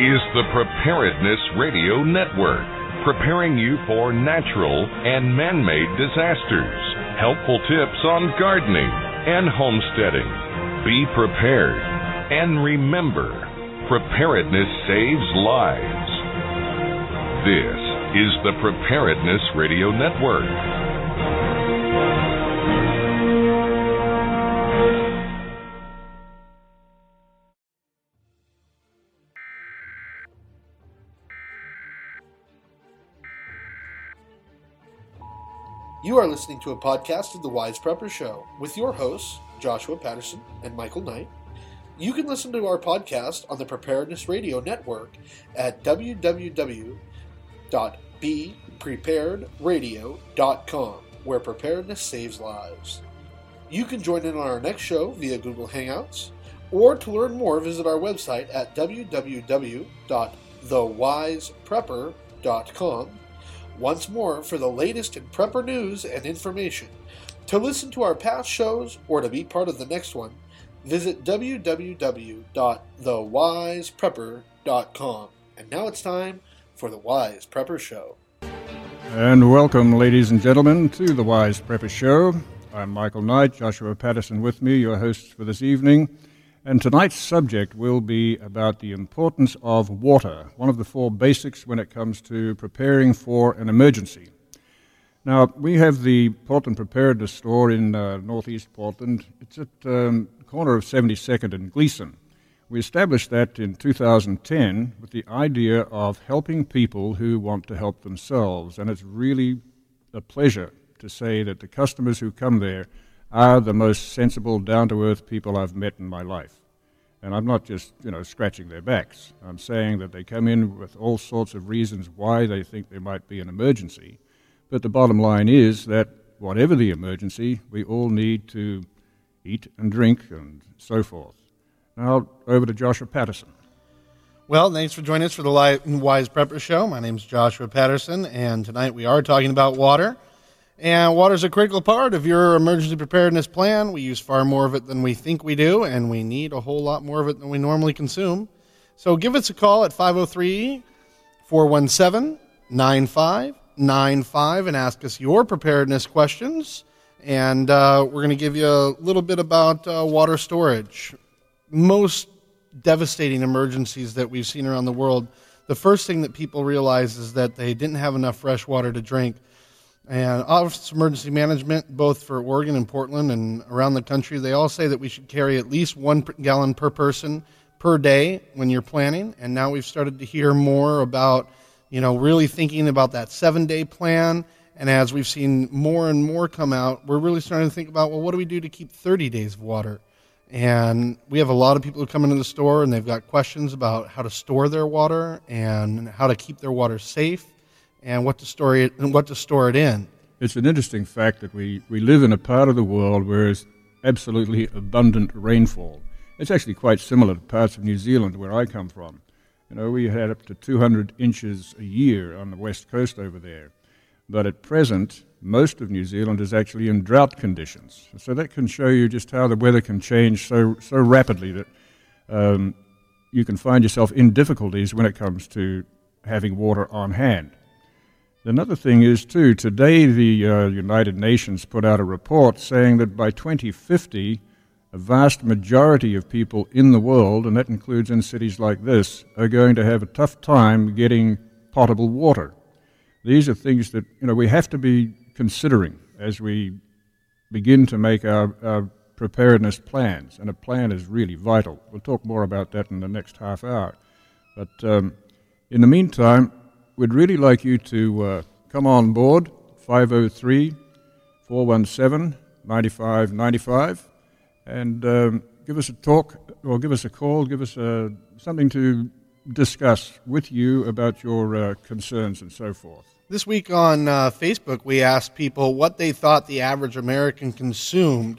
is the Preparedness Radio Network, preparing you for natural and man-made disasters, helpful tips on gardening and homesteading. Be prepared. And remember, preparedness saves lives. This is the Preparedness Radio Network. You are listening to a podcast of the Wise Prepper Show with your hosts, Joshua Patterson and Michael Knight. You can listen to our podcast on the Preparedness Radio Network at www.bepreparedradio.com, where preparedness saves lives. You can join in on our next show via Google Hangouts, or to learn more, visit our website at www.thewiseprepper.com. Once more, for the latest in prepper news and information, to listen to our past shows or to be part of the next one, visit www.thewiseprepper.com. And now it's time for the Wise Prepper Show. And welcome, ladies and gentlemen, to the Wise Prepper Show. I'm Michael Knight, Joshua Patterson with me, your hosts for this evening. And tonight's subject will be about the importance of water, one of the four basics when it comes to preparing for an emergency. Now, we have the Portland Preparedness Store in northeast Portland. It's at the corner of 72nd and Gleason. We established that in 2010 with the idea of helping people who want to help themselves. And it's really a pleasure to say that the customers who come there are the most sensible, down-to-earth people I've met in my life. And I'm not just, scratching their backs. I'm saying that they come in with all sorts of reasons why they think there might be an emergency. But the bottom line is that whatever the emergency, we all need to eat and drink and so forth. Now, over to Joshua Patterson. Well, thanks for joining us for the Wise Prepper Show. My name's Joshua Patterson, and tonight we are talking about water. And water is a critical part of your emergency preparedness plan. We use far more of it than we think we do, and we need a whole lot more of it than we normally consume. So give us a call at 503-417-9595 and ask us your preparedness questions. And we're going to give you a little bit about water storage. Most devastating emergencies that we've seen around the world, the first thing that people realize is that they didn't have enough fresh water to drink. And Office of Emergency Management, both for Oregon and Portland and around the country, they all say that we should carry at least 1 gallon per person per day when you're planning. And now we've started to hear more about, really thinking about that 7-day plan. And as we've seen more and more come out, we're really starting to think about, well, what do we do to keep 30 days of water? And we have a lot of people who come into the store and they've got questions about how to store their water and how to keep their water safe. And what to store it in. It's an interesting fact that we live in a part of the world where there's absolutely abundant rainfall. It's actually quite similar to parts of New Zealand where I come from. We had up to 200 inches a year on the west coast over there. But at present, most of New Zealand is actually in drought conditions. So that can show you just how the weather can change so rapidly that you can find yourself in difficulties when it comes to having water on hand. Another thing is, too, today the United Nations put out a report saying that by 2050, a vast majority of people in the world, and that includes in cities like this, are going to have a tough time getting potable water. These are things that, we have to be considering as we begin to make our preparedness plans, and a plan is really vital. We'll talk more about that in the next half hour. But in the meantime, we'd really like you to come on board, 503-417-9595, and give us a talk or give us a call, give us something to discuss with you about your concerns and so forth. This week on Facebook, we asked people what they thought the average American consumed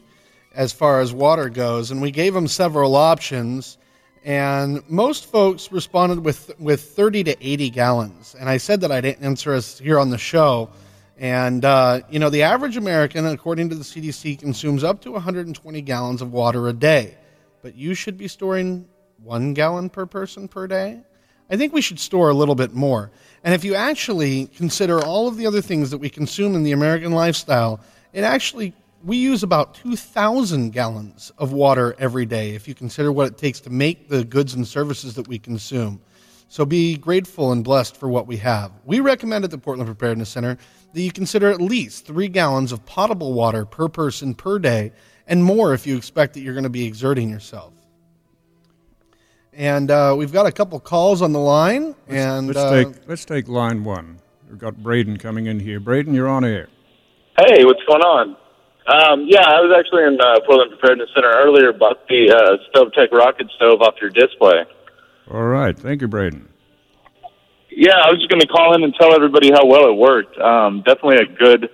as far as water goes, and we gave them several options. And most folks responded with 30 to 80 gallons. And I said that I'd answer us here on the show. And, the average American, according to the CDC, consumes up to 120 gallons of water a day. But you should be storing 1 gallon per person per day. I think we should store a little bit more. And if you actually consider all of the other things that we consume in the American lifestyle, it actually, we use about 2,000 gallons of water every day if you consider what it takes to make the goods and services that we consume. So be grateful and blessed for what we have. We recommend at the Portland Preparedness Center that you consider at least 3 gallons of potable water per person per day, and more if you expect that you're going to be exerting yourself. And we've got a couple calls on the line. Let's take line one. We've got Braden coming in here. Braden, you're on air. Hey, what's going on? I was actually in Portland Preparedness Center earlier about the StoveTech Rocket Stove off your display. All right. Thank you, Braden. Yeah, I was just going to call in and tell everybody how well it worked. Definitely a good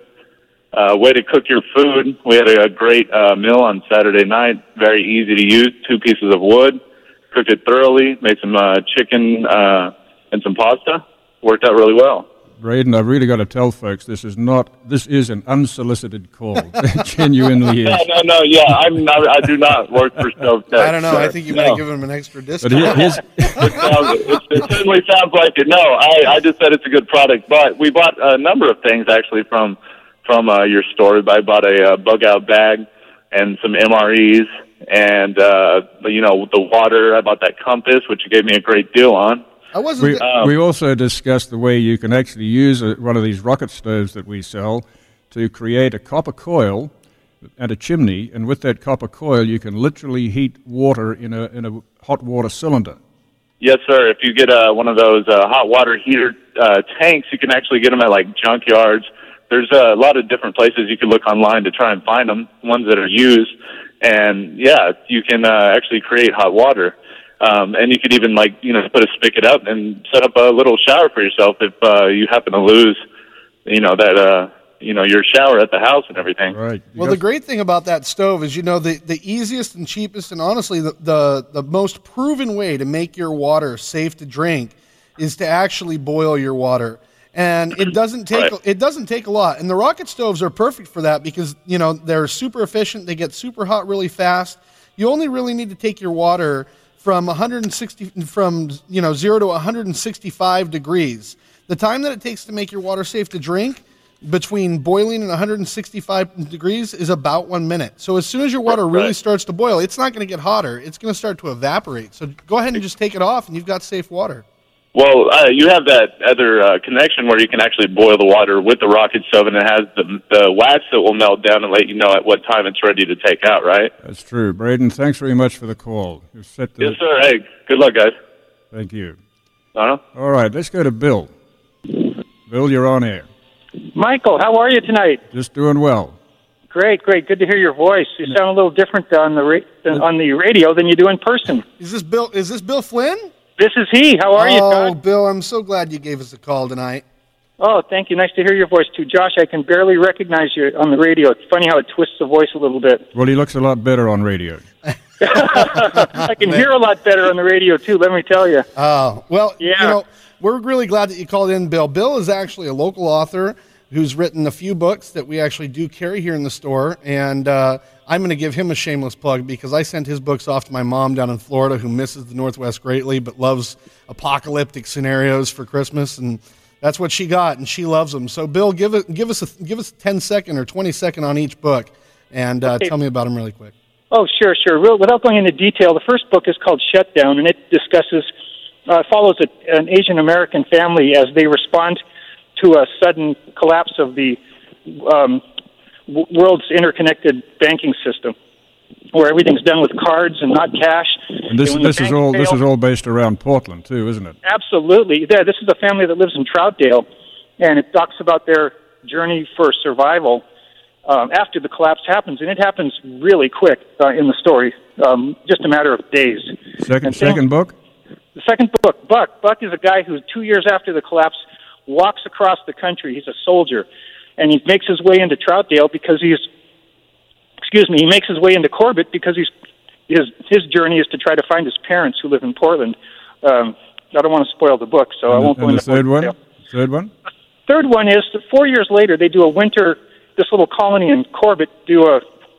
way to cook your food. We had a great meal on Saturday night. Very easy to use. 2 pieces of wood. Cooked it thoroughly, made some chicken and some pasta. Worked out really well. Braden, I've really got to tell folks, this is an unsolicited call. Genuinely is. No, yeah, I do not work for StoveTech. I don't know, sir. I think you might have given him an extra discount. But it certainly sounds like it. No, I just said it's a good product, but we bought a number of things, actually, from your store. I bought a bug-out bag and some MREs. And, the water, I bought that compass, which you gave me a great deal on. We also discussed the way you can actually use one of these rocket stoves that we sell to create a copper coil and a chimney. And with that copper coil, you can literally heat water in a hot water cylinder. Yes, sir. If you get one of those hot water heater tanks, you can actually get them at, like, junkyards. There's a lot of different places you can look online to try and find them, ones that are used. And, yeah, you can actually create hot water. And you could even, put a spigot up and set up a little shower for yourself if you happen to lose, your shower at the house and everything. Right. Well, the great thing about that stove is, the easiest and cheapest and honestly the most proven way to make your water safe to drink is to actually boil your water. And it doesn't take a lot. And the rocket stoves are perfect for that because, they're super efficient. They get super hot really fast. You only really need to take your water from 0 to 165 degrees. The time that it takes to make your water safe to drink between boiling and 165 degrees is about 1 minute. So as soon as your water really starts to boil, it's not going to get hotter. It's going to start to evaporate. So go ahead and just take it off and you've got safe water. Well, you have that other connection where you can actually boil the water with the rocket stove, and it has the wax that will melt down and let you know at what time it's ready to take out, right? That's true. Braden, thanks very much for the call. Yes, sir. Hey, good luck, guys. Thank you. All right, let's go to Bill. Bill, you're on air. Michael, how are you tonight? Just doing well. Great. Good to hear your voice. You sound a little different on the radio than you do in person. Is this Bill Flynn? This is he. How are you, Todd? Oh, Bill, I'm so glad you gave us a call tonight. Oh, thank you. Nice to hear your voice, too. Josh, I can barely recognize you on the radio. It's funny how it twists the voice a little bit. Well, he looks a lot better on radio. I can hear a lot better on the radio, too, let me tell you. Oh, well, we're really glad that you called in, Bill. Bill is actually a local author who's written a few books that we actually do carry here in the store, and I'm going to give him a shameless plug because I sent his books off to my mom down in Florida who misses the Northwest greatly but loves apocalyptic scenarios for Christmas, and that's what she got, and she loves them. So, Bill, give us a 10-second or 20-second on each book, and okay. Tell me about them really quick. Oh, sure. Without going into detail, the first book is called Shutdown, and it discusses, follows an Asian-American family as they respond to a sudden collapse of the world's interconnected banking system, where everything's done with cards and not cash. And this is all based around Portland too, isn't it? Absolutely. Yeah, this is a family that lives in Troutdale, and it talks about their journey for survival after the collapse happens, and it happens really quick in the story, just a matter of days. Second book? The second book, Buck. Buck is a guy who 2 years after the collapse walks across the country. He's a soldier. And he makes his way into Troutdale because he makes his way into Corbett because his journey is to try to find his parents who live in Portland. I don't want to spoil the book, so I won't go into the third one? The third one is that 4 years later, they do a winter, this little colony in Corbett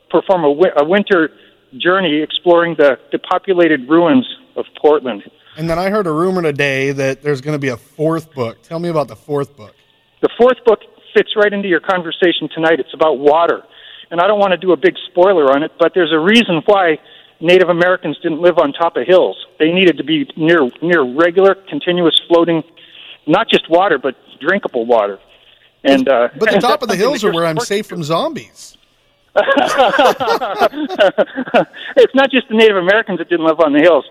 perform a winter journey exploring the depopulated ruins of Portland. And then I heard a rumor today that there's going to be a fourth book. Tell me about the fourth book. The fourth book fits right into your conversation tonight. It's about water. And I don't want to do a big spoiler on it, but there's a reason why Native Americans didn't live on top of hills. They needed to be near regular, continuous floating, not just water, but drinkable water. And but the top of the hills are where I'm safe from zombies. It's not just the Native Americans that didn't live on the hills.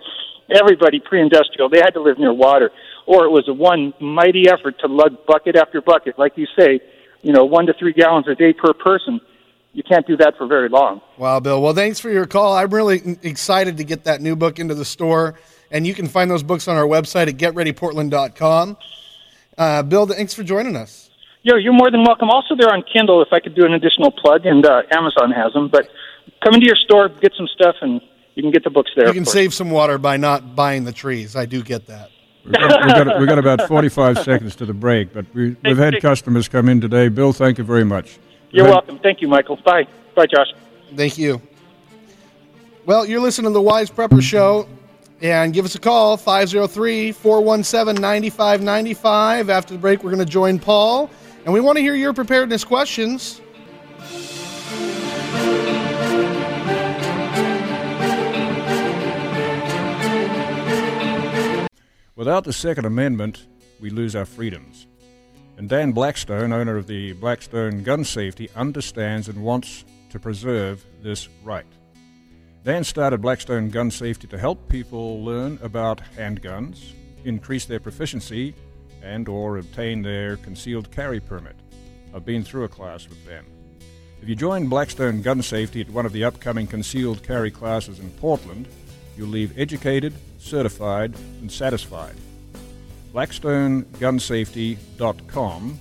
Everybody pre-industrial, they had to live near water, or it was a one mighty effort to lug bucket after bucket. Like you say, 1 to 3 gallons a day per person. You can't do that for very long. Wow, Bill. Well, thanks for your call. I'm really excited to get that new book into the store, and you can find those books on our website at getreadyportland.com. Bill, thanks for joining us. Yeah, you're more than welcome. Also, they're on Kindle, if I could do an additional plug, and Amazon has them. But come into your store, get some stuff, and you can get the books there. You can save some water by not buying the trees. I do get that. We've got about 45 seconds to the break, but we've had customers come in today. Bill, thank you very much. You're welcome. Thank you, Michael. Bye. Bye, Josh. Thank you. Well, you're listening to the Wise Prepper Show, and give us a call, 503-417-9595. After the break, we're going to join Paul, and we want to hear your preparedness questions. Without the Second Amendment, we lose our freedoms. And Dan Blackstone, owner of the Blackstone Gun Safety, understands and wants to preserve this right. Dan started Blackstone Gun Safety to help people learn about handguns, increase their proficiency, and or obtain their concealed carry permit. I've been through a class with them. If you join Blackstone Gun Safety at one of the upcoming concealed carry classes in Portland, you'll leave educated, certified, and satisfied. BlackstoneGunSafety.com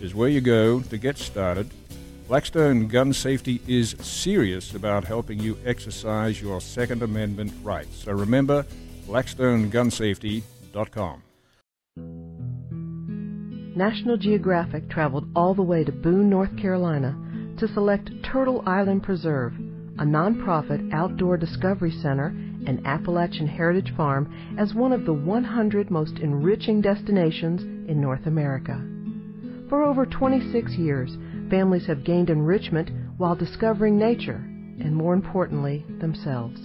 is where you go to get started. Blackstone Gun Safety is serious about helping you exercise your Second Amendment rights. So remember, BlackstoneGunSafety.com. National Geographic traveled all the way to Boone, North Carolina to select Turtle Island Preserve, a nonprofit outdoor discovery center and Appalachian Heritage Farm, as one of the 100 most enriching destinations in North America. For over 26 years, families have gained enrichment while discovering nature and, more importantly, themselves.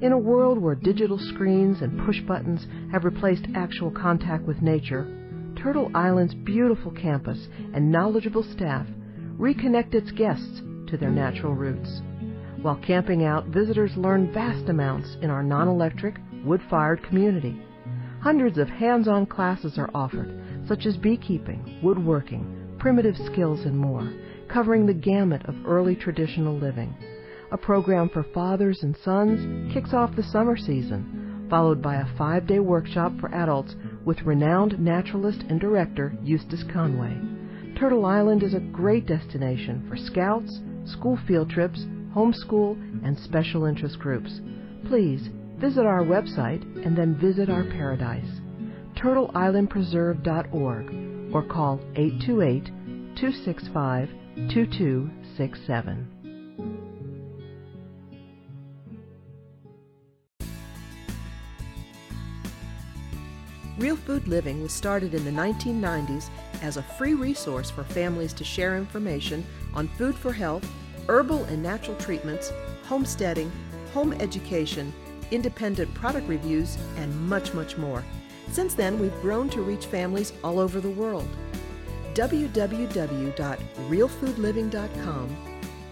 In a world where digital screens and push buttons have replaced actual contact with nature, Turtle Island's beautiful campus and knowledgeable staff reconnect its guests to their natural roots. While camping out, visitors learn vast amounts in our non-electric, wood-fired community. Hundreds of hands-on classes are offered, such as beekeeping, woodworking, primitive skills, and more, covering the gamut of early traditional living. A program for fathers and sons kicks off the summer season, followed by a 5-day workshop for adults with renowned naturalist and director Eustace Conway. Turtle Island is a great destination for scouts, school field trips, homeschool, and special interest groups. Please visit our website and then visit our paradise, turtleislandpreserve.org, or call 828-265-2267. Real Food Living was started in the 1990s as a free resource for families to share information on food for health, herbal and natural treatments, homesteading, home education, independent product reviews, and much, much more. Since then, we've grown to reach families all over the world. www.realfoodliving.com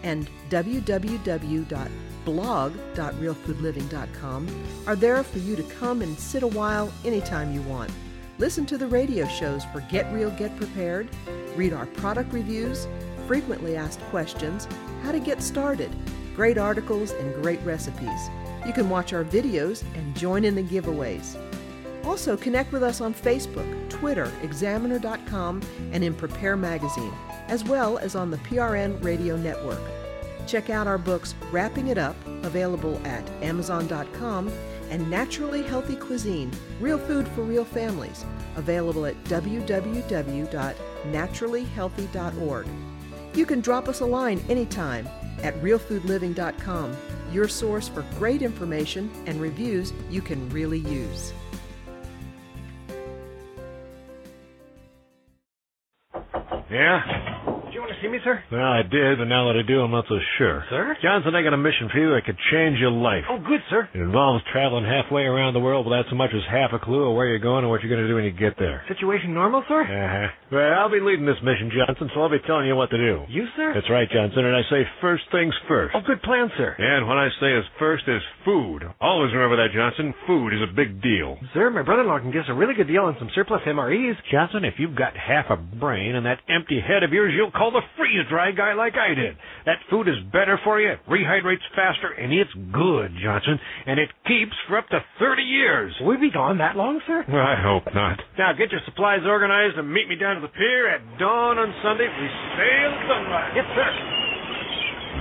and www.blog.realfoodliving.com are there for you to come and sit a while anytime you want. Listen to the radio shows for Get Real, Get Prepared, read our product reviews, frequently asked questions, how to get started, great articles, and great recipes. You can watch our videos and join in the giveaways. Also, connect with us on Facebook, Twitter, Examiner.com, and in Prepare Magazine, as well as on the PRN Radio Network. Check out our books, Wrapping It Up, available at Amazon.com, and Naturally Healthy Cuisine, Real Food for Real Families, available at www.naturallyhealthy.org. You can drop us a line anytime at realfoodliving.com your source for great information and reviews you can really use. Yeah? Did you want to see me, sir? Well, I did, but now that I do, I'm not so sure. Sir? Johnson, I got a mission for you that could change your life. Oh, good, sir. It involves traveling halfway around the world without so much as half a clue of where you're going or what you're going to do when you get there. Situation normal, sir? Uh-huh. Well, I'll be leading this mission, Johnson, so I'll be telling you what to do. You, sir? That's right, Johnson, and I say first things first. Oh, good plan, sir. And what I say is first is food. Always remember that, Johnson. Food is a big deal. Sir, my brother-in-law can get us a really good deal on some surplus MREs. Johnson, if you've got half a brain and that empty head of yours, you'll call the Freeze Dry Guy like I did. That food is better for you, it rehydrates faster, and it's good, Johnson, and it keeps for up to 30 years. Will we be gone that long, sir? Well, I hope not. Now, get your supplies organized and meet me down to the pier at dawn on Sunday. We sail sunrise. Yes, sir.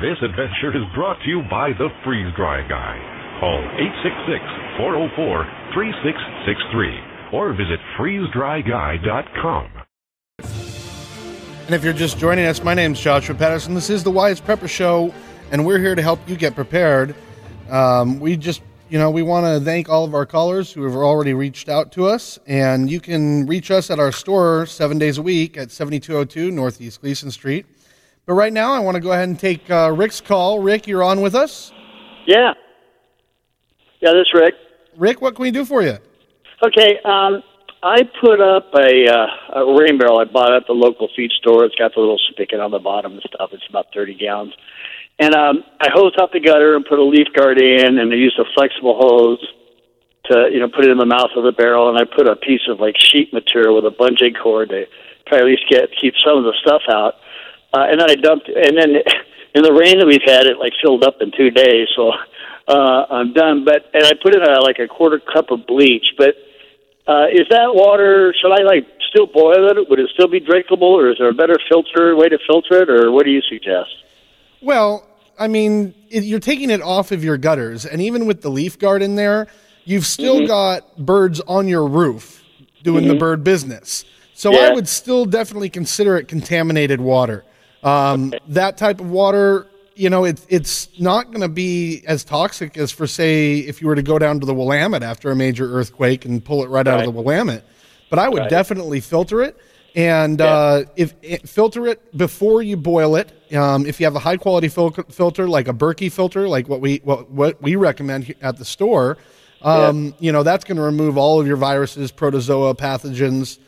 This adventure is brought to you by the Freeze Dry Guy. Call 866-404-3663 or visit freezedryguy.com. And if you're just joining us, my name's Joshua Patterson. This is the Wise Prepper Show, and we're here to help you get prepared. We want to thank all of our callers who have already reached out to us. And you can reach us at our store 7 days a week at 7202 Northeast Gleason Street. But right now, I want to go ahead and take Rick's call. Rick, you're on with us? Yeah. Yeah, this is Rick. Rick, what can we do for you? Okay, I put up a rain barrel I bought at the local feed store. It's got the little spigot on the bottom and stuff. It's about 30 gallons. And I hosed out the gutter and put a leaf guard in, and I used a flexible hose to, put it in the mouth of the barrel. And I put a piece of, sheet material with a bungee cord to try at least keep some of the stuff out. And then I dumped it. And then in the rain that we've had, it, filled up in 2 days. So I'm done. And I put in, a quarter cup of bleach. But is that water, should I, still boil it? Would it still be drinkable, or is there a better way to filter it, or what do you suggest? Well, you're taking it off of your gutters, and even with the leaf guard in there, you've still mm-hmm. got birds on your roof doing mm-hmm. the bird business. So yeah. I would still definitely consider it contaminated water. Okay. That type of water, it's not going to be as toxic as for, say, if you were to go down to the Willamette after a major earthquake and pull it right out of the Willamette. But I would definitely filter it and filter it before you boil it. If you have a high quality filter, like a Berkey filter, like what we recommend at the store, that's going to remove all of your viruses, protozoa, pathogens.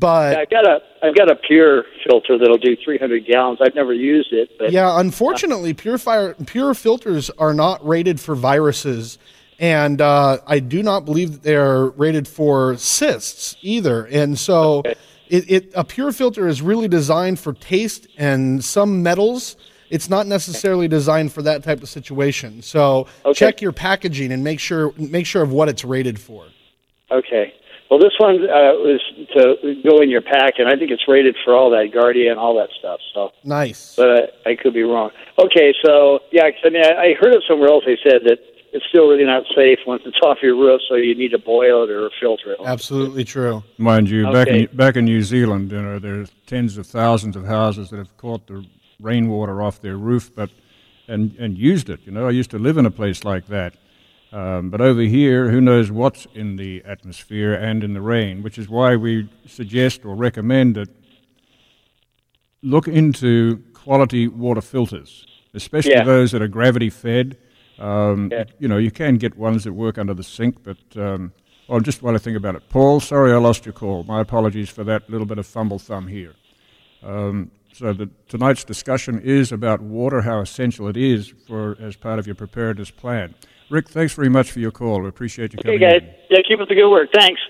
But yeah, I've got a pure filter that'll do 300 gallons. I've never used it. But, unfortunately, pure filters are not rated for viruses, and I do not believe that they're rated for cysts either. And so, a pure filter is really designed for taste and some metals. It's not necessarily designed for that type of situation. So check your packaging and make sure of what it's rated for. Okay. Well, this one was to go in your pack, and I think it's rated for all that Guardian and all that stuff. So nice. But I could be wrong. Okay, so, yeah, I heard it somewhere else. They said that it's still really not safe once it's off your roof, so you need to boil it or filter it. Absolutely true. Mind you, back in New Zealand, there are tens of thousands of houses that have caught the rainwater off their roof and used it. I used to live in a place like that. But over here, who knows what's in the atmosphere and in the rain, which is why we suggest or recommend that look into quality water filters, especially those that are gravity-fed. You can get ones that work under the sink, but just while I think about it. Paul, sorry I lost your call. My apologies for that little bit of fumble thumb here. Tonight's discussion is about water, how essential it is as part of your preparedness plan. Rick, thanks very much for your call. We appreciate you coming in. Okay, guys. Yeah, keep up the good work. Thanks.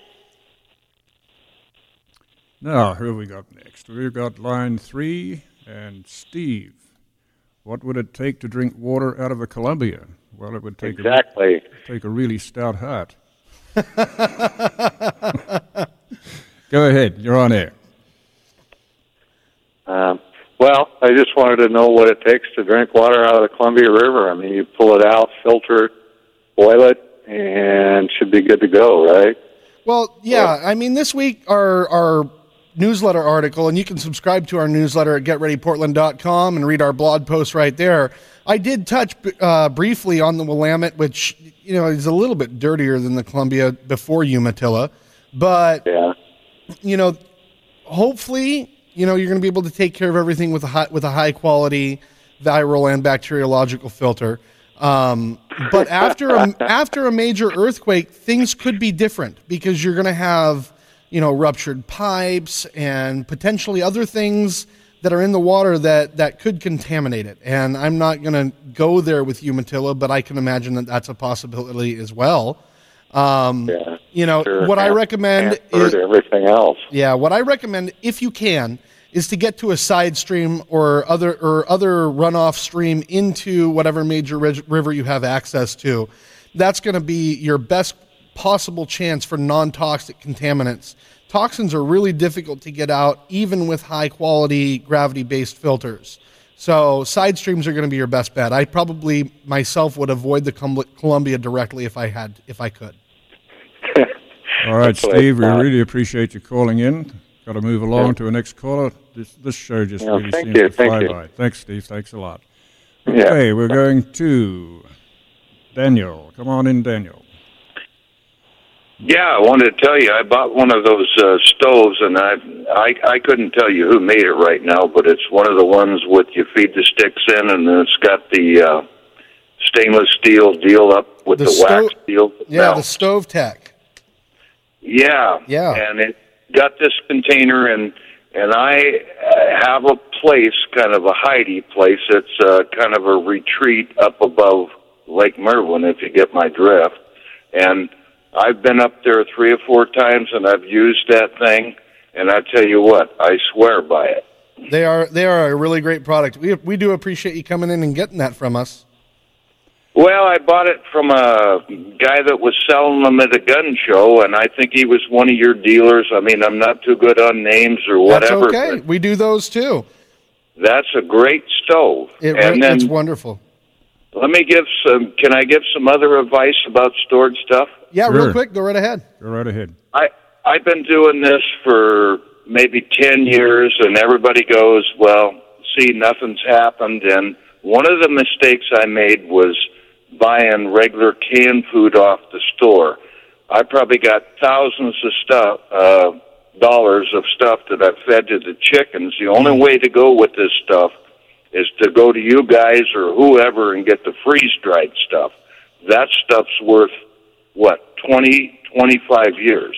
Now, who have we got next? We've got line 3 and Steve. What would it take to drink water out of a Columbia? Well, it would take a really stout heart. Go ahead. You're on air. I just wanted to know what it takes to drink water out of the Columbia River. You pull it out, filter it, boil it, and should be good to go, right? Well, yeah. This week our newsletter article, and you can subscribe to our newsletter at getreadyportland.com and read our blog post right there. I did touch briefly on the Willamette, which, you know, is a little bit dirtier than the Columbia before Umatilla, but, you know, hopefully, you know, you're going to be able to take care of everything with a high quality viral and bacteriological filter. But after a major earthquake, things could be different because you're going to have, you know, ruptured pipes and potentially other things that are in the water that could contaminate it. And I'm not going to go there with Umatilla, but I can imagine that that's a possibility as well. You know, sure. What I recommend is everything else. Yeah, what I recommend, if you can, is to get to a side stream or other runoff stream into whatever major river you have access to. That's going to be your best possible chance for non-toxic contaminants. Toxins are really difficult to get out, even with high-quality gravity-based filters. So side streams are going to be your best bet. I probably myself would avoid the Columbia directly if I could. All right, Steve, we really appreciate you calling in. Got to move along to our next caller. This show just really seems to fly by. Thanks, Steve. Thanks a lot. Okay, we're going to Daniel. Come on in, Daniel. Yeah, I wanted to tell you, I bought one of those stoves, and I couldn't tell you who made it right now, but it's one of the ones with you feed the sticks in, and then it's got the stainless steel deal up with the wax steel. Yeah, the StoveTech. Yeah, and it got this container, and I have a place, kind of a hidey place. It's kind of a retreat up above Lake Merwin, if you get my drift, and I've been up there 3 or 4 times, and I've used that thing, and I tell you what, I swear by it. They are a really great product. We do appreciate you coming in and getting that from us. Well, I bought it from a guy that was selling them at a gun show, and I think he was one of your dealers. I mean, I'm not too good on names or whatever. That's okay. We do those, too. That's a great stove. It's wonderful. Let me give can I give some other advice about stored stuff? Yeah, sure. Real quick, go right ahead. I've been doing this for maybe 10 years, and everybody goes, well, see, nothing's happened. And one of the mistakes I made was buying regular canned food off the store. I probably got thousands of dollars of stuff that I've fed to the chickens. The only way to go with this stuff is to go to you guys or whoever and get the freeze-dried stuff. That stuff's worth, what, 20, 25 years.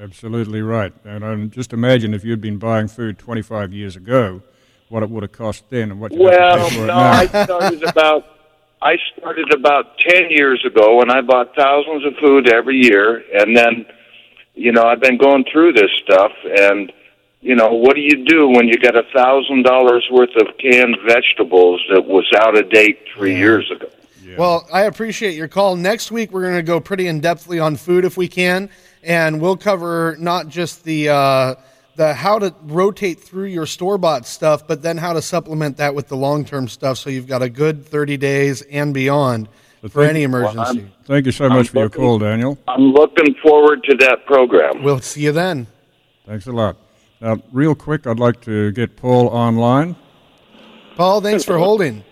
Absolutely right. And just imagine if you'd been buying food 25 years ago, what it would have cost then and what you have to pay for it now. I started about 10 years ago, and I bought thousands of food every year. And then, you know, I've been going through this stuff, and you know, what do you do when you got $1,000 worth of canned vegetables that was out of date 3 years ago? Yeah. Well, I appreciate your call. Next week, we're going to go pretty in-depthly on food if we can, and we'll cover not just the how to rotate through your store-bought stuff, but then how to supplement that with the long-term stuff so you've got a good 30 days and beyond for any emergency. Well, thank you so much for your call, Daniel. I'm looking forward to that program. We'll see you then. Thanks a lot. Now, real quick, I'd like to get Paul online. Paul, thanks for holding.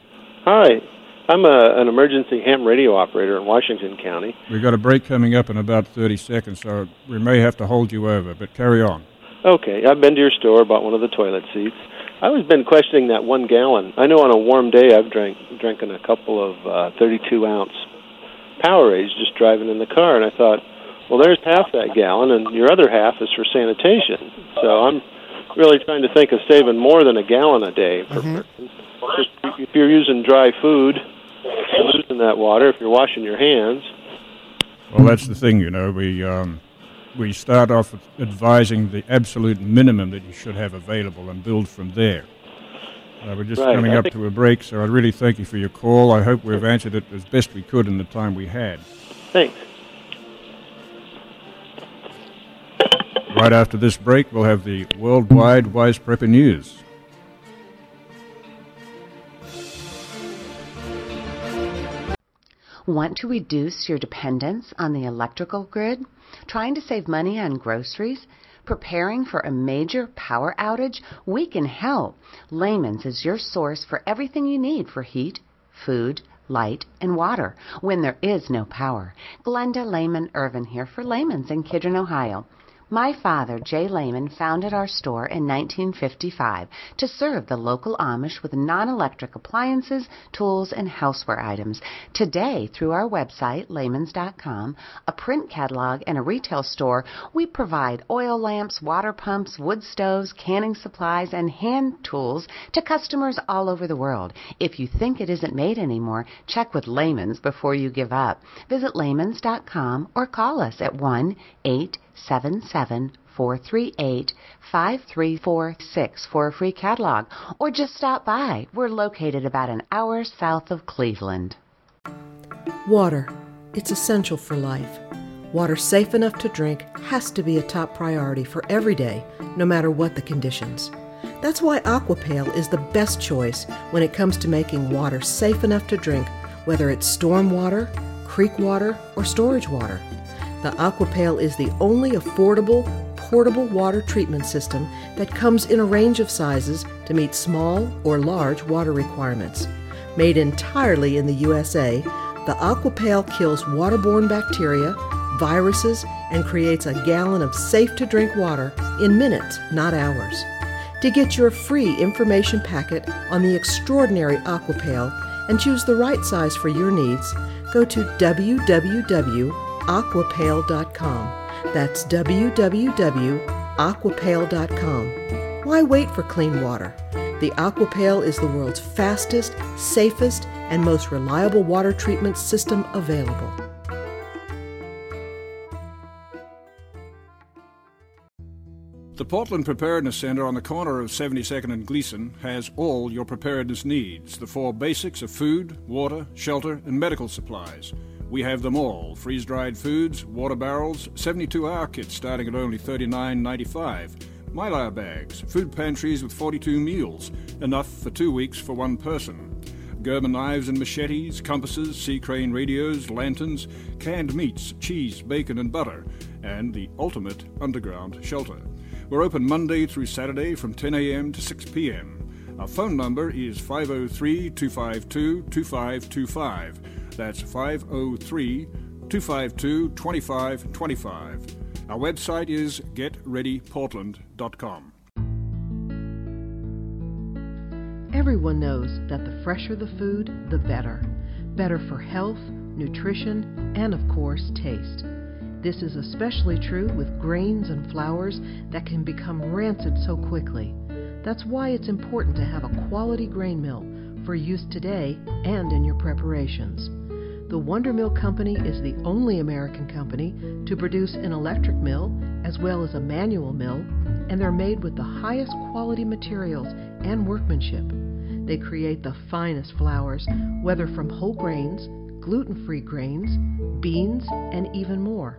Hi. I'm an emergency ham radio operator in Washington County. We've got a break coming up in about 30 seconds, so we may have to hold you over, but carry on. Okay. I've been to your store, bought one of the toilet seats. I've always been questioning that 1 gallon. I know on a warm day I've drinking a couple of 32-ounce Powerades just driving in the car, and I thought, well, there's half that gallon, and your other half is for sanitation. So I'm really trying to think of saving more than a gallon a day per person. Just if you're using dry food, you're losing that water. If you're washing your hands. Well, that's the thing, you know. We start off with advising the absolute minimum that you should have available and build from there. We're just coming up to a break, so I really thank you for your call. I hope we've answered it as best we could in the time we had. Thanks. Right after this break, we'll have the worldwide Wise Prepper News. Want to reduce your dependence on the electrical grid? Trying to save money on groceries? Preparing for a major power outage? We can help. Lehman's is your source for everything you need for heat, food, light, and water when there is no power. Glenda Lehman Irvin here for Lehman's in Kidron, Ohio. My father, Jay Lehman, founded our store in 1955 to serve the local Amish with non-electric appliances, tools, and houseware items. Today, through our website, lehmans.com, a print catalog, and a retail store, we provide oil lamps, water pumps, wood stoves, canning supplies, and hand tools to customers all over the world. If you think it isn't made anymore, check with Lehman's before you give up. Visit lehmans.com or call us at 1-877-438-5346 for a free catalog, or just stop by. We're located about an hour south of Cleveland. Water. It's essential for life. Water safe enough to drink has to be a top priority for every day, no matter what the conditions. That's why Aquapail is the best choice when it comes to making water safe enough to drink, whether it's storm water, creek water, or storage water. The Aquapail is the only affordable, portable water treatment system that comes in a range of sizes to meet small or large water requirements. Made entirely in the USA, the Aquapail kills waterborne bacteria, viruses, and creates a gallon of safe-to-drink water in minutes, not hours. To get your free information packet on the extraordinary Aquapail and choose the right size for your needs, go to www.aquapail.com. That's www.aquapail.com. Why wait for clean water? The Aquapail is the world's fastest, safest, and most reliable water treatment system available. The Portland Preparedness Center on the corner of 72nd and Gleason has all your preparedness needs, the four basics of food, water, shelter, and medical supplies. We have them all, freeze-dried foods, water barrels, 72-hour kits starting at only $39.95, Mylar bags, food pantries with 42 meals, enough for 2 weeks for one person, Gerber knives and machetes, compasses, sea crane radios, lanterns, canned meats, cheese, bacon and butter, and the ultimate underground shelter. We're open Monday through Saturday from 10 a.m. to 6 p.m. Our phone number is 503-252-2525. That's 503-252-2525. Our website is getreadyportland.com. Everyone knows that the fresher the food, the better. Better for health, nutrition, and of course, taste. This is especially true with grains and flours that can become rancid so quickly. That's why it's important to have a quality grain mill for use today and in your preparations. The Wonder Mill Company is the only American company to produce an electric mill as well as a manual mill, and they're made with the highest quality materials and workmanship. They create the finest flours, whether from whole grains, gluten-free grains, beans, and even more.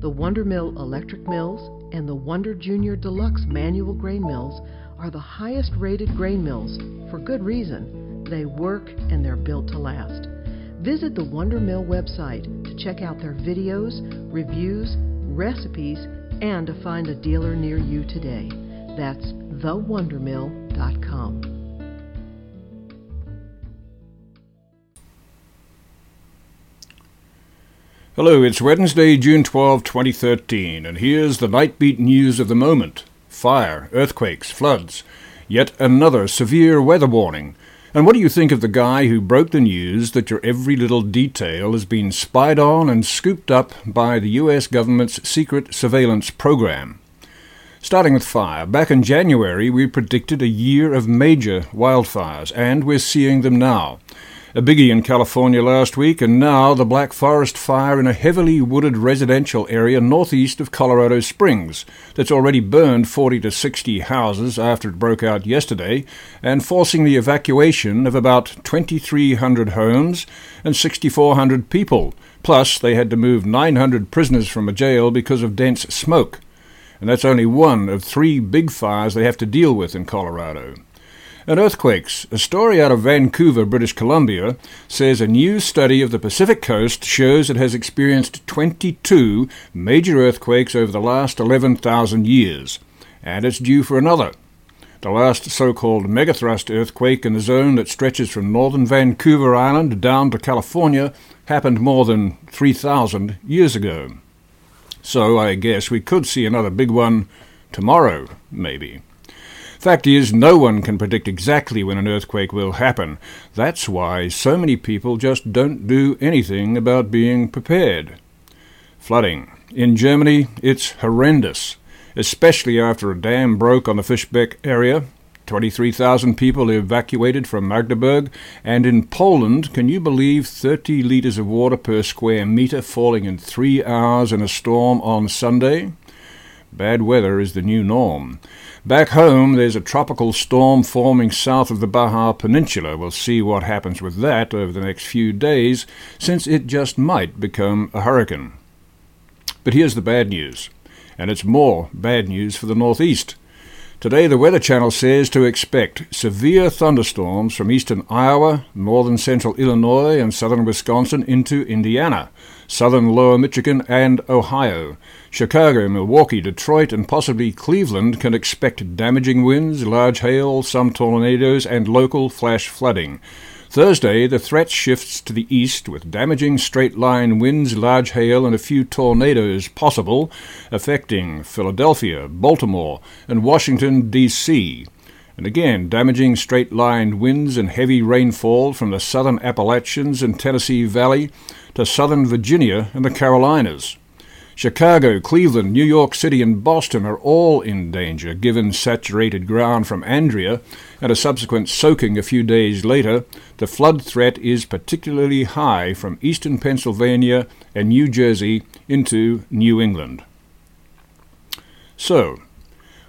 The Wonder Mill electric mills and the Wonder Junior Deluxe manual grain mills are the highest rated grain mills for good reason. They work and they're built to last. Visit the Wonder Mill website to check out their videos, reviews, recipes, and to find a dealer near you today. That's thewondermill.com. Hello, it's Wednesday, June 12, 2013, and here's the Nightbeat news of the moment. Fire, earthquakes, floods, yet another severe weather warning. And what do you think of the guy who broke the news that your every little detail has been spied on and scooped up by the U.S. government's secret surveillance program? Starting with fire, back in January we predicted a year of major wildfires, and we're seeing them now. A biggie in California last week, and now the Black Forest fire in a heavily wooded residential area northeast of Colorado Springs that's already burned 40 to 60 houses after it broke out yesterday, and forcing the evacuation of about 2,300 homes and 6,400 people. Plus, they had to move 900 prisoners from a jail because of dense smoke. And that's only one of three big fires they have to deal with in Colorado. And earthquakes. A story out of Vancouver, British Columbia, says a new study of the Pacific coast shows it has experienced 22 major earthquakes over the last 11,000 years. And it's due for another. The last so-called megathrust earthquake in the zone that stretches from northern Vancouver Island down to California happened more than 3,000 years ago. So I guess we could see another big one tomorrow, maybe. Fact is, no one can predict exactly when an earthquake will happen. That's why so many people just don't do anything about being prepared. Flooding. In Germany, it's horrendous, especially after a dam broke on the Fischbeck area. 23,000 people evacuated from Magdeburg, and in Poland, can you believe 30 litres of water per square metre falling in 3 hours in a storm on Sunday? Bad weather is the new norm. Back home, there's a tropical storm forming south of the Baja Peninsula. We'll see what happens with that over the next few days, since it just might become a hurricane. But here's the bad news, and it's more bad news for the Northeast. Today, the Weather Channel says to expect severe thunderstorms from eastern Iowa, northern central Illinois, and southern Wisconsin into Indiana, southern lower Michigan, and Ohio. Chicago, Milwaukee, Detroit, and possibly Cleveland can expect damaging winds, large hail, some tornadoes, and local flash flooding. Thursday, the threat shifts to the east with damaging straight-line winds, large hail, and a few tornadoes possible, affecting Philadelphia, Baltimore, and Washington, D.C. And again, damaging straight-line winds and heavy rainfall from the southern Appalachians and Tennessee Valley to southern Virginia and the Carolinas. Chicago, Cleveland, New York City, and Boston are all in danger, given saturated ground from Andrea and a subsequent soaking a few days later. The flood threat is particularly high from eastern Pennsylvania and New Jersey into New England. So,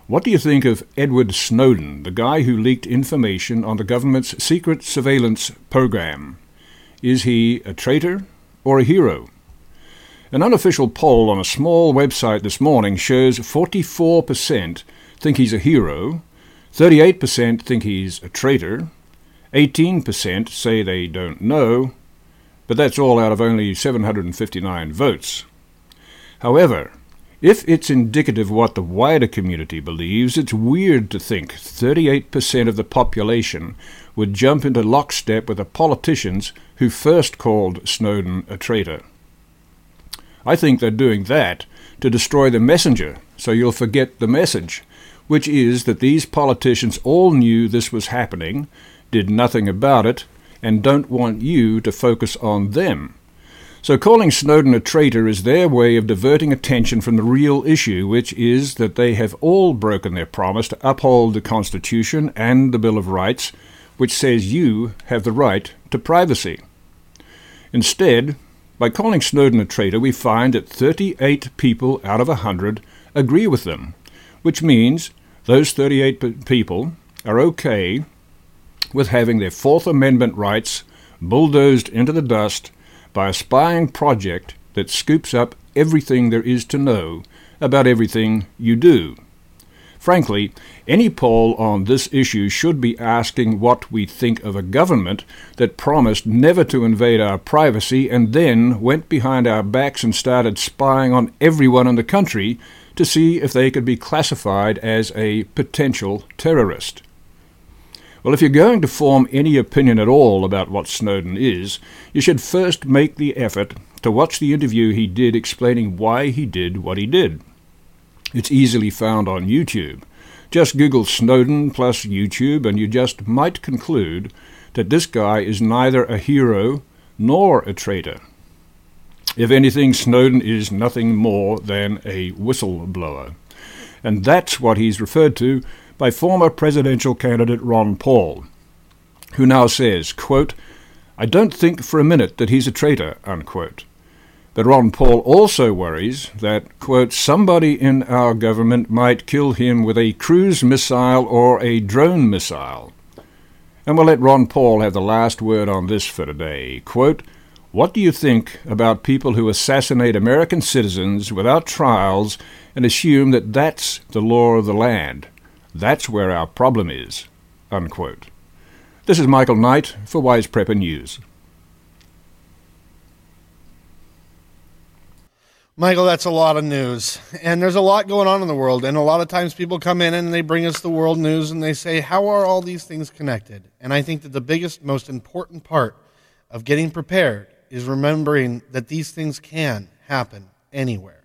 what do you think of Edward Snowden, the guy who leaked information on the government's secret surveillance program? Is he a traitor or a hero? An unofficial poll on a small website this morning shows 44% think he's a hero, 38% think he's a traitor, 18% say they don't know, but that's all out of only 759 votes. However, if it's indicative of what the wider community believes, it's weird to think 38% of the population would jump into lockstep with the politicians who first called Snowden a traitor. I think they're doing that to destroy the messenger, so you'll forget the message, which is that these politicians all knew this was happening, did nothing about it, and don't want you to focus on them. So calling Snowden a traitor is their way of diverting attention from the real issue, which is that they have all broken their promise to uphold the Constitution and the Bill of Rights, which says you have the right to privacy. Instead, by calling Snowden a traitor, we find that 38 people out of 100 agree with them, which means those 38 people are okay with having their Fourth Amendment rights bulldozed into the dust by a spying project that scoops up everything there is to know about everything you do. Frankly, any poll on this issue should be asking what we think of a government that promised never to invade our privacy and then went behind our backs and started spying on everyone in the country to see if they could be classified as a potential terrorist. Well, if you're going to form any opinion at all about what Snowden is, you should first make the effort to watch the interview he did explaining why he did what he did. It's easily found on YouTube. Just Google Snowden plus YouTube and you just might conclude that this guy is neither a hero nor a traitor. If anything, Snowden is nothing more than a whistleblower. And that's what he's referred to by former presidential candidate Ron Paul, who now says, quote, "I don't think for a minute that he's a traitor," unquote. But Ron Paul also worries that, quote, "somebody in our government might kill him with a cruise missile or a drone missile." And we'll let Ron Paul have the last word on this for today. Quote, "What do you think about people who assassinate American citizens without trials and assume that that's the law of the land? That's where our problem is." unquote. This is Michael Knight for Wise Prepper News. Michael, that's a lot of news, and there's a lot going on in the world, and a lot of times people come in and they bring us the world news, and they say, how are all these things connected? And I think that the biggest, most important part of getting prepared is remembering that these things can happen anywhere.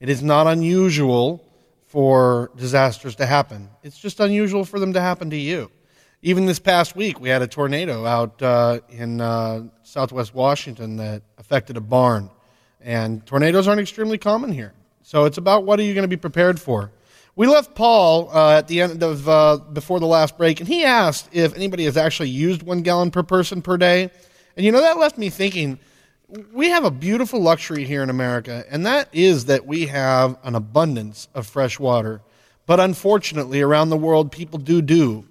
It is not unusual for disasters to happen. It's just unusual for them to happen to you. Even this past week, we had a tornado out in southwest Washington that affected a barn. And tornadoes aren't extremely common here. So it's about what are you going to be prepared for. We left Paul at the end of before the last break, and he asked if anybody has actually used 1 gallon per person per day. And, you know, that left me thinking, we have a beautiful luxury here in America, and that is that we have an abundance of fresh water. But unfortunately, around the world, people do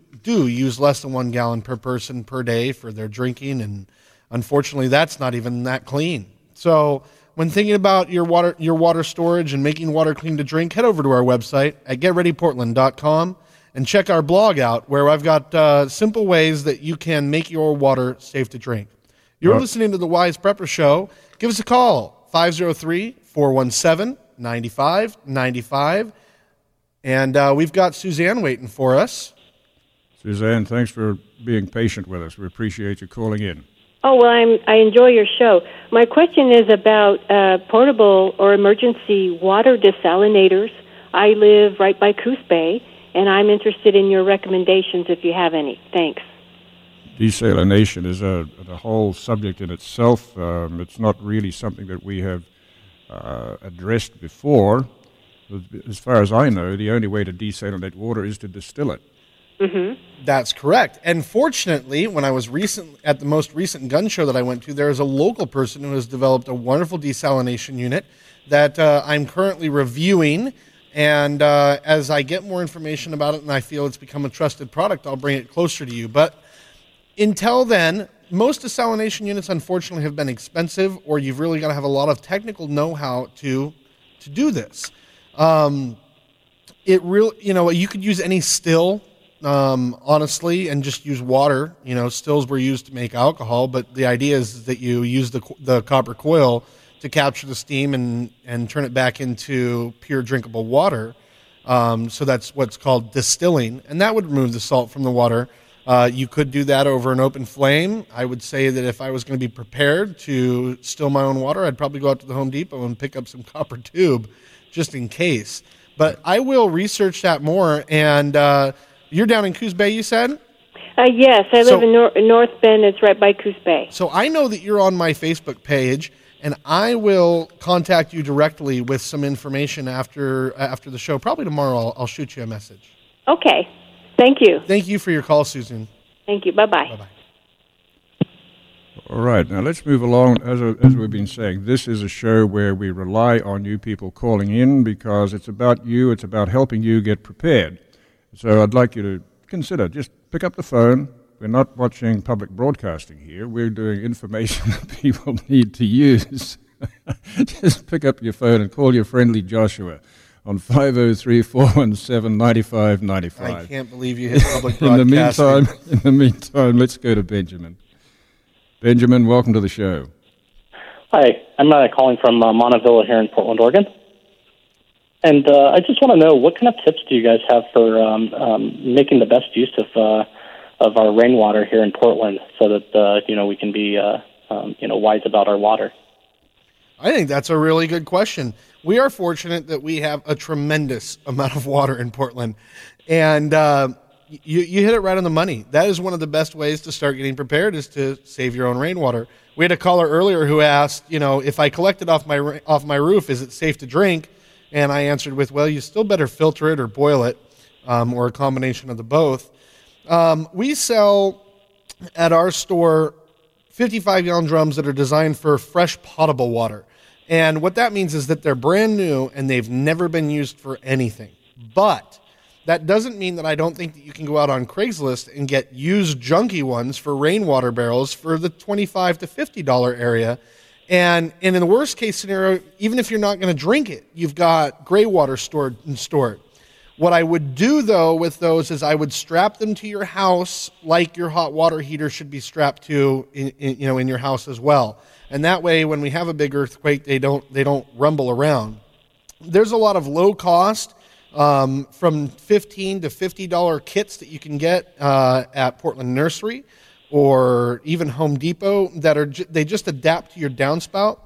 use less than 1 gallon per person per day for their drinking, and unfortunately, that's not even that clean. So when thinking about your water storage and making water clean to drink, head over to our website at getreadyportland.com and check our blog out where I've got simple ways that you can make your water safe to drink. You're listening to The Wise Prepper Show. Give us a call, 503-417-9595. And we've got Suzanne waiting for us. Suzanne, thanks for being patient with us. We appreciate you calling in. Oh, well, I enjoy your show. My question is about portable or emergency water desalinators. I live right by Coos Bay, and I'm interested in your recommendations if you have any. Thanks. Desalination is a whole subject in itself. It's not really something that we have addressed before. As far as I know, the only way to desalinate water is to distill it. Mm-hmm. That's correct. And fortunately, when I was at the most recent gun show that I went to, there is a local person who has developed a wonderful desalination unit that I'm currently reviewing. And as I get more information about it and I feel it's become a trusted product, I'll bring it closer to you. But until then, most desalination units, unfortunately, have been expensive, or you've really got to have a lot of technical know-how to do this. You could use any still. Honestly, and just use water. You know, stills were used to make alcohol, but the idea is that you use the copper coil to capture the steam and turn it back into pure drinkable water. So that's what's called distilling, and that would remove the salt from the water. You could do that over an open flame. I would say that if I was going to be prepared to still my own water, I'd probably go out to the Home Depot and pick up some copper tube just in case. But I will research that more, and you're down in Coos Bay, you said? Yes, I live in North Bend. It's right by Coos Bay. So I know that you're on my Facebook page, and I will contact you directly with some information after the show. Probably tomorrow I'll shoot you a message. Okay. Thank you. Thank you for your call, Susan. Thank you. Bye-bye. Bye-bye. All right. Now let's move along. As we've been saying, this is a show where we rely on you people calling in because it's about you. It's about helping you get prepared. So I'd like you to consider, just pick up the phone. We're not watching public broadcasting here. We're doing information that people need to use. Just pick up your phone and call your friendly Joshua on 503-417-9595. I can't believe you hit public broadcasting. In the meantime, let's go to Benjamin. Benjamin, welcome to the show. Hi, I'm calling from Montevilla here in Portland, Oregon. And I just want to know, what kind of tips do you guys have for making the best use of our rainwater here in Portland, so that we can be wise about our water? I think that's a really good question. We are fortunate that we have a tremendous amount of water in Portland, and you hit it right on the money. That is one of the best ways to start getting prepared, is to save your own rainwater. We had a caller earlier who asked, if I collect it off my roof, is it safe to drink? And I answered with, well, you still better filter it or boil it, or a combination of the both. We sell at our store 55-gallon drums that are designed for fresh potable water. And what that means is that they're brand new and they've never been used for anything. But that doesn't mean that I don't think that you can go out on Craigslist and get used junky ones for rainwater barrels for the $25 to $50 area. And in the worst case scenario, even if you're not going to drink it, you've got gray water stored and stored. What I would do, though, with those is I would strap them to your house like your hot water heater should be strapped to, in your house as well. And that way, when we have a big earthquake, they don't rumble around. There's a lot of low cost, from $15 to $50 kits that you can get at Portland Nursery or even Home Depot that are they just adapt to your downspout.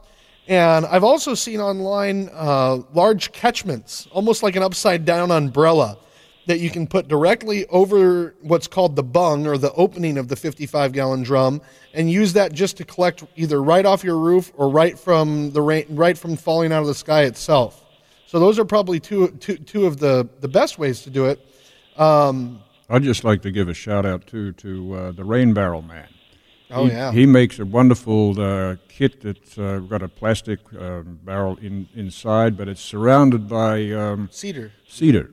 And I've also seen online large catchments, almost like an upside-down umbrella, that you can put directly over what's called the bung or the opening of the 55-gallon drum, and use that just to collect either right off your roof or right from the rain, right from falling out of the sky itself. So those are probably two of the best ways to do it. I'd just like to give a shout-out, too, to the Rain Barrel Man. Oh, yeah. He makes a wonderful kit that's got a plastic barrel inside, but it's surrounded by... Cedar.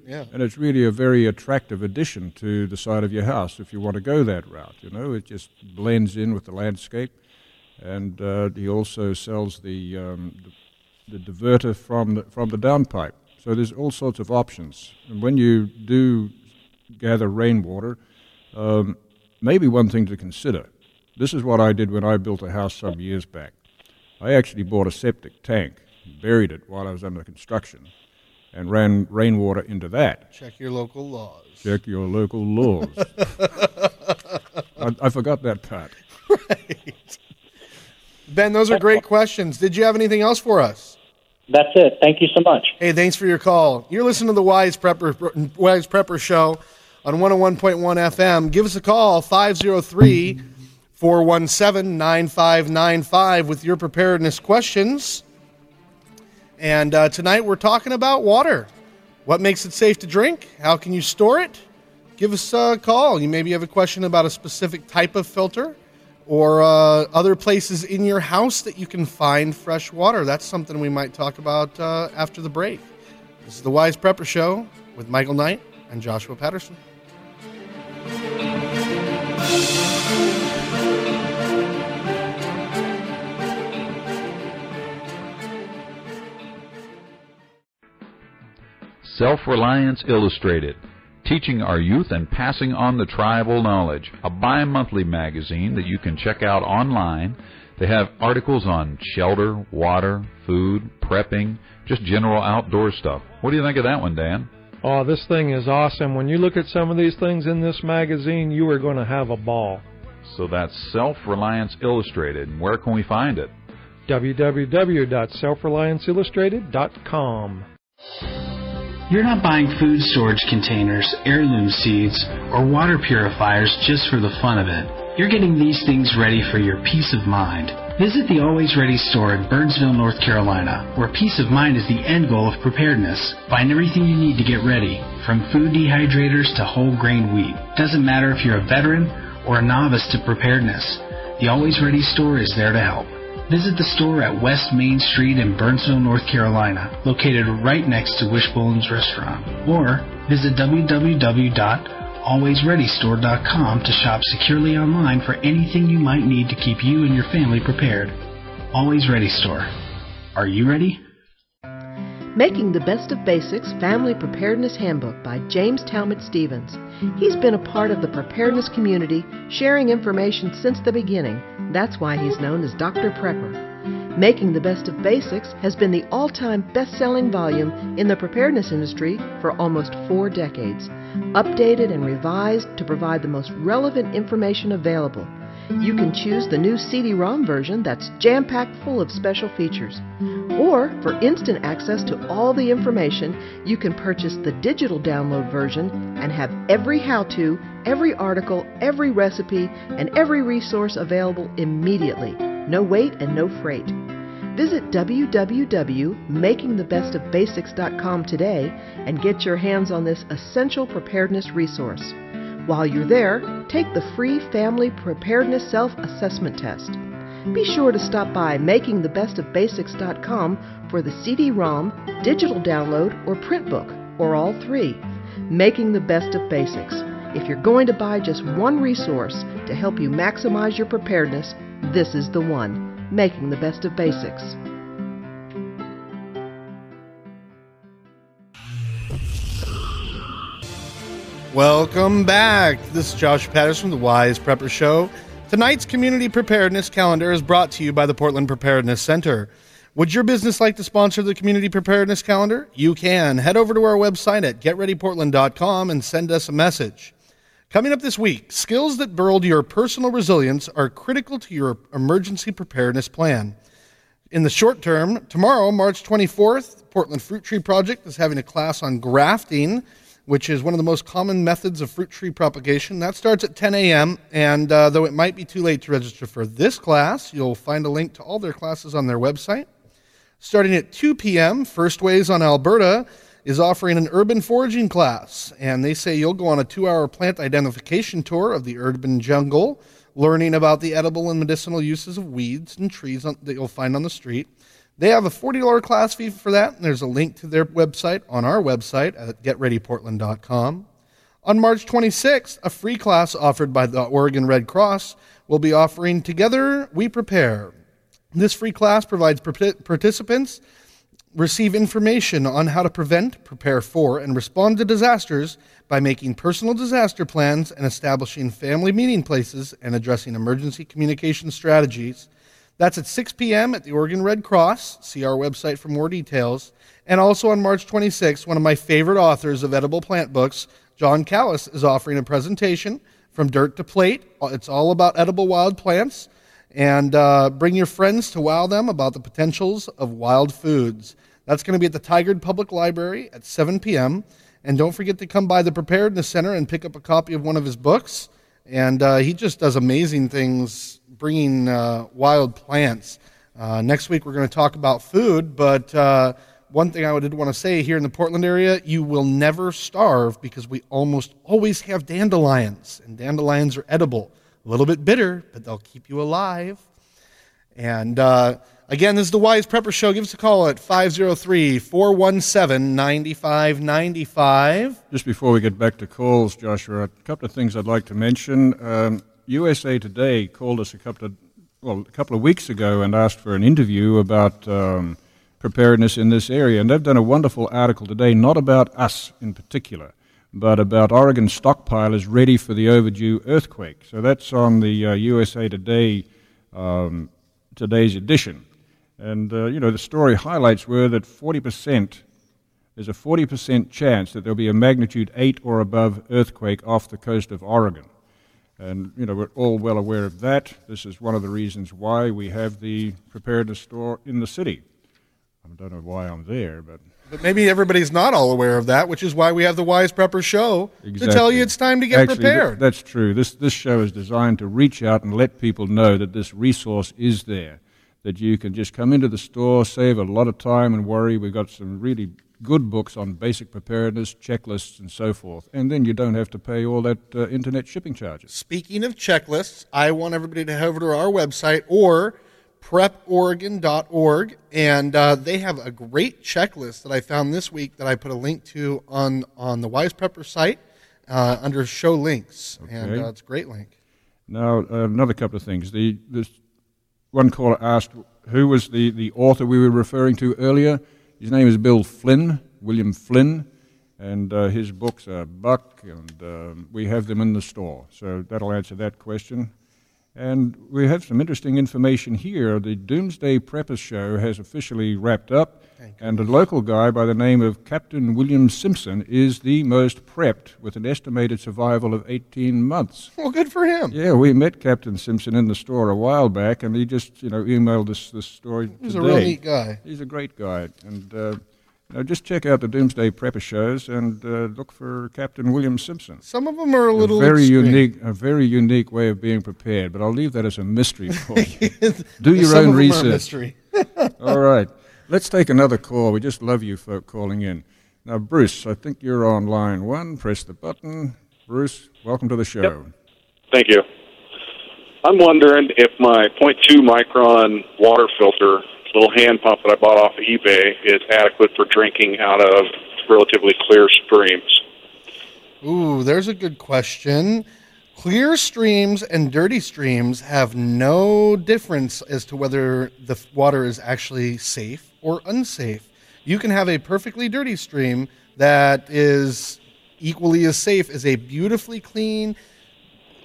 Yeah. And it's really a very attractive addition to the side of your house if you want to go that route. You know, it just blends in with the landscape. And he also sells the diverter from the downpipe. So there's all sorts of options. And when you do gather rainwater, maybe one thing to consider... This is what I did when I built a house some years back. I actually bought a septic tank, buried it while I was under construction, and ran rainwater into that. Check your local laws. I forgot that part. Right. Ben, those are great questions. Did you have anything else for us? That's it. Thank you so much. Hey, thanks for your call. You're listening to the Wise Prepper Show on 101.1 FM. Give us a call, 503- 417-9595 with your preparedness questions. And tonight we're talking about water. What makes it safe to drink? How can you store it? Give us a call. You maybe have a question about a specific type of filter or other places in your house that you can find fresh water. That's something we might talk about after the break. This is the Wise Prepper Show with Michael Knight and Joshua Patterson. Self-Reliance Illustrated, teaching our youth and passing on the tribal knowledge, a bi-monthly magazine that you can check out online. They have articles on shelter, water, food, prepping, just general outdoor stuff. What do you think of that one, Dan? Oh, this thing is awesome. When you look at some of these things in this magazine, you are going to have a ball. So that's Self-Reliance Illustrated. And where can we find it? www.selfrelianceillustrated.com. You're not buying food storage containers, heirloom seeds, or water purifiers just for the fun of it. You're getting these things ready for your peace of mind. Visit the Always Ready Store in Burnsville, North Carolina, where peace of mind is the end goal of preparedness. Find everything you need to get ready, from food dehydrators to whole grain wheat. Doesn't matter if you're a veteran or a novice to preparedness. The Always Ready Store is there to help. Visit the store at West Main Street in Burnsville, North Carolina, located right next to Wishbone's Restaurant. Or visit www.alwaysreadystore.com to shop securely online for anything you might need to keep you and your family prepared. Always Ready Store. Are you ready? Making the Best of Basics Family Preparedness Handbook by James Talmadge Stevens. He's been a part of the preparedness community, sharing information since the beginning. That's why he's known as Dr. Prepper. Making the Best of Basics has been the all-time best-selling volume in the preparedness industry for almost 4 decades, updated and revised to provide the most relevant information available. You can choose the new CD-ROM version that's jam-packed full of special features. Or, for instant access to all the information, you can purchase the digital download version and have every how-to, every article, every recipe, and every resource available immediately. No wait and no freight. Visit www.makingthebestofbasics.com today and get your hands on this essential preparedness resource. While you're there, take the free Family Preparedness Self-Assessment Test. Be sure to stop by makingthebestofbasics.com for the CD-ROM, digital download, or print book, or all three. Making the Best of Basics. If you're going to buy just one resource to help you maximize your preparedness, this is the one. Making the Best of Basics. Welcome back. This is Joshua Patterson from the Wise Prepper Show. Tonight's community preparedness calendar is brought to you by the Portland Preparedness Center. Would your business like to sponsor the community preparedness calendar? You can. Head over to our website at getreadyportland.com and send us a message. Coming up this week, skills that build your personal resilience are critical to your emergency preparedness plan. In the short term, tomorrow, March 24th, Portland Fruit Tree Project is having a class on grafting, which is one of the most common methods of fruit tree propagation. That starts at 10 a.m., and though it might be too late to register for this class, you'll find a link to all their classes on their website. Starting at 2 p.m., First Ways on Alberta is offering an urban foraging class, and they say you'll go on a 2-hour plant identification tour of the urban jungle, learning about the edible and medicinal uses of weeds and trees that you'll find on the street. They have a $40 class fee for that, and there's a link to their website on our website at getreadyportland.com. On March 26th, a free class offered by the Oregon Red Cross will be offering Together We Prepare. This free class provides participants receive information on how to prevent, prepare for, and respond to disasters by making personal disaster plans and establishing family meeting places and addressing emergency communication strategies. That's at 6 p.m. at the Oregon Red Cross. See our website for more details. And also on March 26, one of my favorite authors of edible plant books, John Callis, is offering a presentation, From Dirt to Plate. It's all about edible wild plants. And bring your friends to wow them about the potentials of wild foods. That's going to be at the Tigard Public Library at 7 p.m. And don't forget to come by the Preparedness Center and pick up a copy of one of his books. And he just does amazing things bringing wild plants. Next week we're going to talk about food, but one thing I did want to say here in the Portland area, you will never starve because we almost always have dandelions. And dandelions are edible. A little bit bitter, but they'll keep you alive. And again, this is the Wise Prepper Show. Give us a call at 503-417-9595. Just before we get back to calls, Joshua, a couple of things I'd like to mention. USA Today called us a couple of weeks ago and asked for an interview about preparedness in this area. And they've done a wonderful article today, not about us in particular, but about Oregon stockpile is ready for the overdue earthquake. So that's on the USA Today, today's edition. And, the story highlights were that there's a 40% chance that there'll be a magnitude 8 or above earthquake off the coast of Oregon. And, we're all well aware of that. This is one of the reasons why we have the preparedness store in the city. I don't know why I'm there, but... But maybe everybody's not all aware of that, which is why we have the Wise Prepper Show, exactly, to tell you it's time to get prepared. That's true. This show is designed to reach out and let people know that this resource is there, that you can just come into the store, save a lot of time and worry. We've got some really good books on basic preparedness, checklists, and so forth. And then you don't have to pay all that internet shipping charges. Speaking of checklists, I want everybody to head over to our website or preporegon.org, and they have a great checklist that I found this week that I put a link to on the Wise Prepper site under show links, okay. And it's a great link. Now, another couple of things. This one caller asked who was the author we were referring to earlier. His name is Bill Flynn, William Flynn, and his books are Buck, and we have them in the store, so that'll answer that question. And we have some interesting information here. The Doomsday Preppers Show has officially wrapped up, and a local guy by the name of Captain William Simpson is the most prepped, with an estimated survival of 18 months. Well, good for him. Yeah, we met Captain Simpson in the store a while back, and he just, emailed us this story today. He's a real neat guy. He's a great guy. And just check out the Doomsday Prepper shows and look for Captain William Simpson. Some of them are a little very unique way of being prepared, but I'll leave that as a mystery for you. Do your own research. All right. Let's take another call. We just love you folk calling in. Now, Bruce, I think you're on line one. Press the button. Bruce, welcome to the show. Yep. Thank you. I'm wondering if my 0.2 micron water filter little hand pump that I bought off of eBay is adequate for drinking out of relatively clear streams. Ooh, there's a good question. Clear streams and dirty streams have no difference as to whether the water is actually safe or unsafe. You can have a perfectly dirty stream that is equally as safe as a beautifully clean,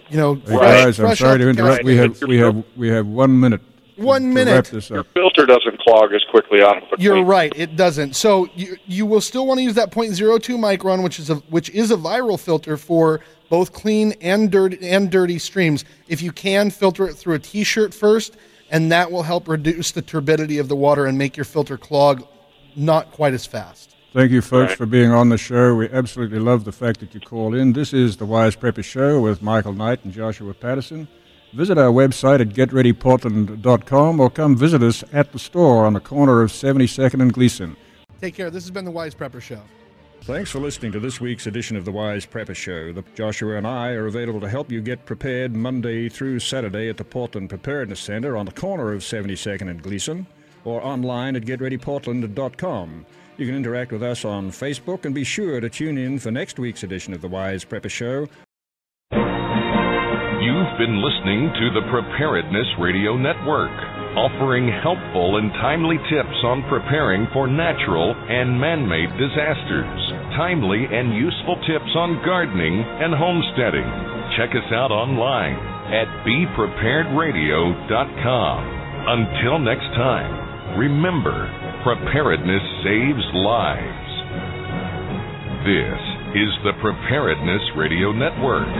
you know, hey guys, I'm sorry to interrupt. We have 1 minute. To wrap this up. Your filter doesn't clog as quickly on. You're right, it doesn't. So you will still want to use that 0.02 micron, which is a viral filter for both clean and dirty streams. If you can, filter it through a T-shirt first, and that will help reduce the turbidity of the water and make your filter clog not quite as fast. Thank you, folks, for being on the show. We absolutely love the fact that you called in. This is the Wise Prepper Show with Michael Knight and Joshua Patterson. Visit our website at getreadyportland.com or come visit us at the store on the corner of 72nd and Gleason. Take care. This has been the Wise Prepper Show. Thanks for listening to this week's edition of the Wise Prepper Show. Joshua and I are available to help you get prepared Monday through Saturday at the Portland Preparedness Center on the corner of 72nd and Gleason or online at getreadyportland.com. You can interact with us on Facebook and be sure to tune in for next week's edition of the Wise Prepper Show. You've been listening to the Preparedness Radio Network, offering helpful and timely tips on preparing for natural and man-made disasters, timely and useful tips on gardening and homesteading. Check us out online at bepreparedradio.com. Until next time, remember, preparedness saves lives. This is the Preparedness Radio Network.